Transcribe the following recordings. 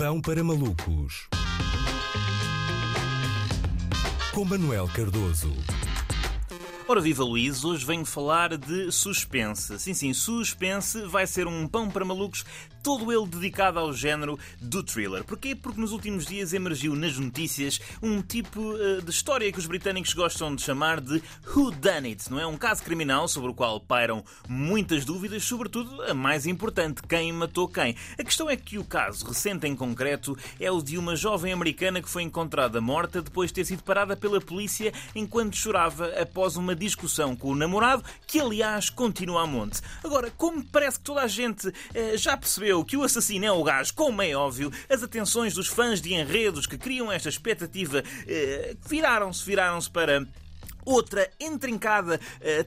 Pão para malucos, com Manuel Cardoso. Ora viva, Luís, hoje venho falar de suspense. Sim, suspense. Vai ser um pão para malucos, todo ele dedicado ao género do thriller. Porquê? Porque nos últimos dias emergiu nas notícias um tipo de história que os britânicos gostam de chamar de whodunit, não é? Um caso criminal sobre o qual pairam muitas dúvidas, sobretudo a mais importante: quem matou quem? A questão é que o caso recente em concreto é o de uma jovem americana que foi encontrada morta depois de ter sido parada pela polícia enquanto chorava após uma discussão com o namorado, que aliás continua a monte. Agora, como parece que toda a gente já percebeu que o assassino é o gajo, como é óbvio, as atenções dos fãs de enredos que criam esta expectativa viraram-se para outra intrincada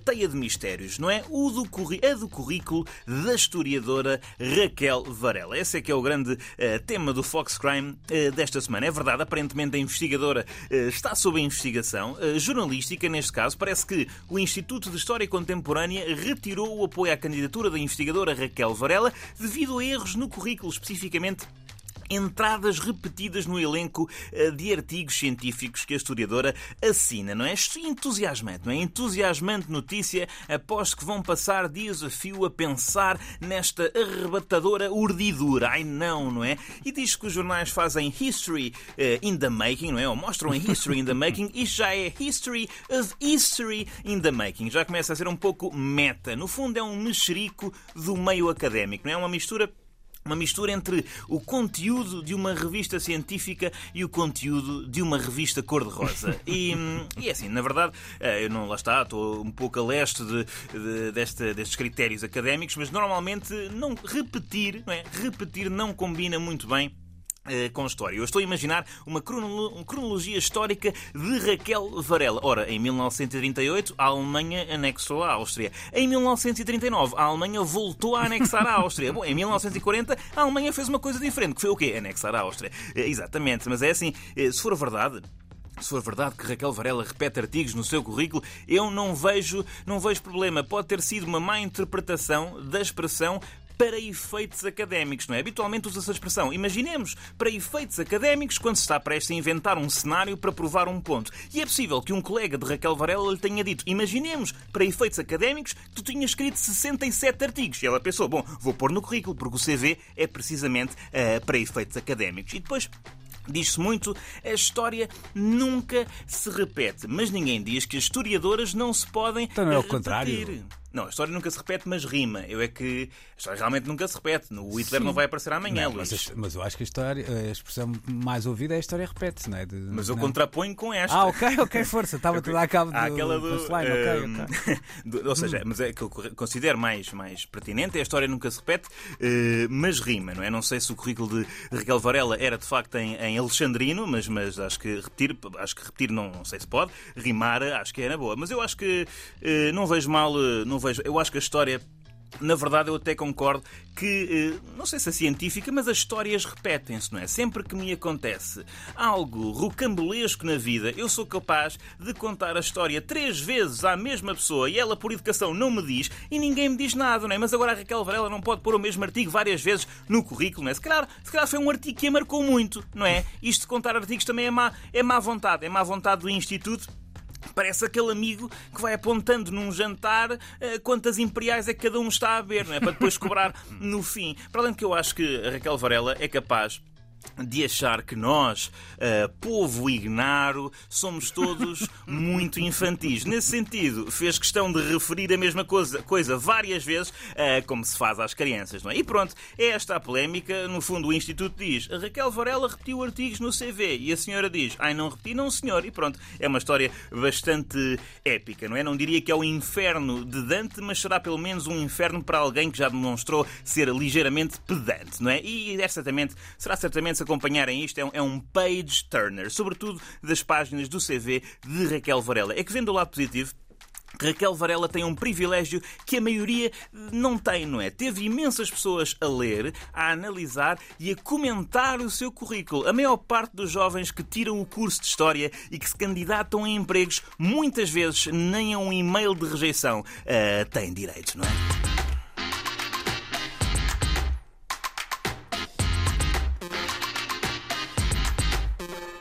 teia de mistérios, não é? A do currículo da historiadora Raquel Varela. Esse é que é o grande tema do Fox Crime desta semana. É verdade, aparentemente a investigadora está sob investigação jornalística, neste caso. Parece que o Instituto de História Contemporânea retirou o apoio à candidatura da investigadora Raquel Varela devido a erros no currículo, especificamente entradas repetidas no elenco de artigos científicos que a historiadora assina, não é? Isto é entusiasmante, não é? Entusiasmante notícia. Aposto que vão passar dias a fio a pensar nesta arrebatadora urdidura. Ai não, não é? E diz que os jornais fazem history in the making, não é? Ou mostram a history in the making. Isto já é history of history in the making. Já começa a ser um pouco meta. No fundo é um mexerico do meio académico, não é? Uma mistura entre o conteúdo de uma revista científica e o conteúdo de uma revista cor-de-rosa. E assim, na verdade, eu não, lá está, estou um pouco a leste destes critérios académicos, mas normalmente não repetir, não é? Repetir não combina muito bem com história. Eu estou a imaginar uma cronologia histórica de Raquel Varela. Ora, em 1938 a Alemanha anexou a Áustria. Em 1939 a Alemanha voltou a anexar a Áustria. Bom, em 1940 a Alemanha fez uma coisa diferente, que foi o quê? Anexar a Áustria. Exatamente, mas é assim, se for verdade que Raquel Varela repete artigos no seu currículo, eu não vejo problema. Pode ter sido uma má interpretação da expressão para efeitos académicos, não é? Habitualmente usa-se a expressão, imaginemos, para efeitos académicos, quando se está prestes a inventar um cenário para provar um ponto. E é possível que um colega de Raquel Varela lhe tenha dito, imaginemos, para efeitos académicos, que tu tinhas escrito 67 artigos. E ela pensou, bom, vou pôr no currículo, porque o CV é precisamente para efeitos académicos. E depois diz-se muito, a história nunca se repete. Mas ninguém diz que as historiadoras não se podem repetir. Então não é o contrário. Não, a história nunca se repete, mas rima. Eu é que a história realmente nunca se repete. O Hitler Sim. Não vai aparecer amanhã, não, Luís. Mas eu acho que a expressão mais ouvida é a história repete-se, não é? Mas eu contraponho com esta. Ah, ok, força. Estava tudo a cabo do slime. Okay. Ou seja, mas é que eu considero mais pertinente. A história nunca se repete, mas rima, não é? Não sei se o currículo de Raquel Varela era de facto em alexandrino, mas acho que repetir não sei se pode. Rimar acho que era boa. Mas eu acho que não vejo mal... Eu acho que a história, na verdade, eu até concordo que, não sei se é científica, mas as histórias repetem-se, não é? Sempre que me acontece algo rocambolesco na vida, eu sou capaz de contar a história 3 vezes à mesma pessoa e ela, por educação, não me diz e ninguém me diz nada, não é? Mas agora a Raquel Varela não pode pôr o mesmo artigo várias vezes no currículo, não é? Se calhar foi um artigo que a marcou muito, não é? Isto de contar artigos também é má vontade do Instituto. Parece aquele amigo que vai apontando num jantar quantas imperiais é que cada um está a beber, não é? Para depois cobrar no fim. Para além de que eu acho que a Raquel Varela é capaz de achar que nós, povo ignaro, somos todos muito infantis. Nesse sentido, fez questão de referir a mesma coisa várias vezes, como se faz às crianças, não é? E pronto, é esta a polémica. No fundo, o Instituto diz, a Raquel Varela repetiu artigos no CV, e a senhora diz, ai, não repeti, não senhor. E pronto, é uma história bastante épica, não é? Não diria que é o inferno de Dante, mas será pelo menos um inferno para alguém que já demonstrou ser ligeiramente pedante, não é? E certamente, se acompanharem isto, é um page-turner, sobretudo das páginas do CV de Raquel Varela. É que, vendo o lado positivo, Raquel Varela tem um privilégio que a maioria não tem, não é? Teve imensas pessoas a ler, a analisar e a comentar o seu currículo. A maior parte dos jovens que tiram o curso de História e que se candidatam a empregos, muitas vezes nem a um e-mail de rejeição, têm direito, não é?